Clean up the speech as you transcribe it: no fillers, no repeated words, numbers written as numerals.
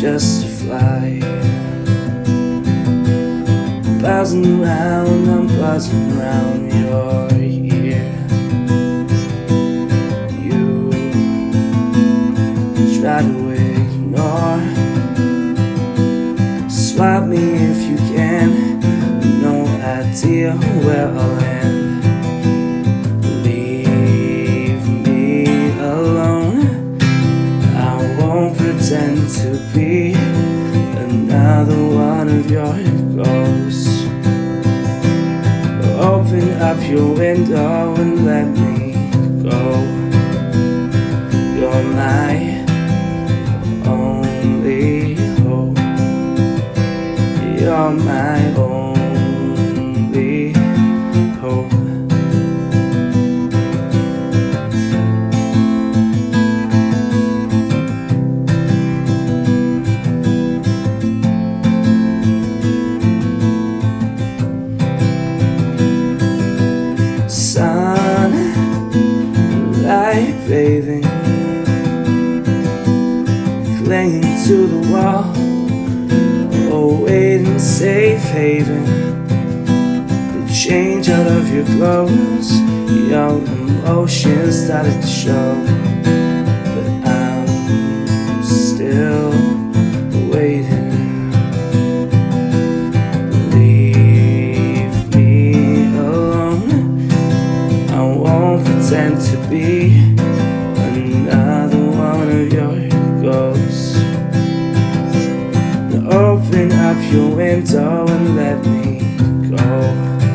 Just a fly, buzzing round your ear. You try to ignore, swap me if you can. No idea where I'll end. Leave me alone. I won't pretend to be another one of your ghosts. Open up your window and let me go. You're my only hope. You're my only hope. Sunlight bathing, clinging to the wall, awaiting safe haven. The change out of your clothes, your emotions started to show, but I'm still waiting. Pretend to be another one of your ghosts. Now open up your window and let me go.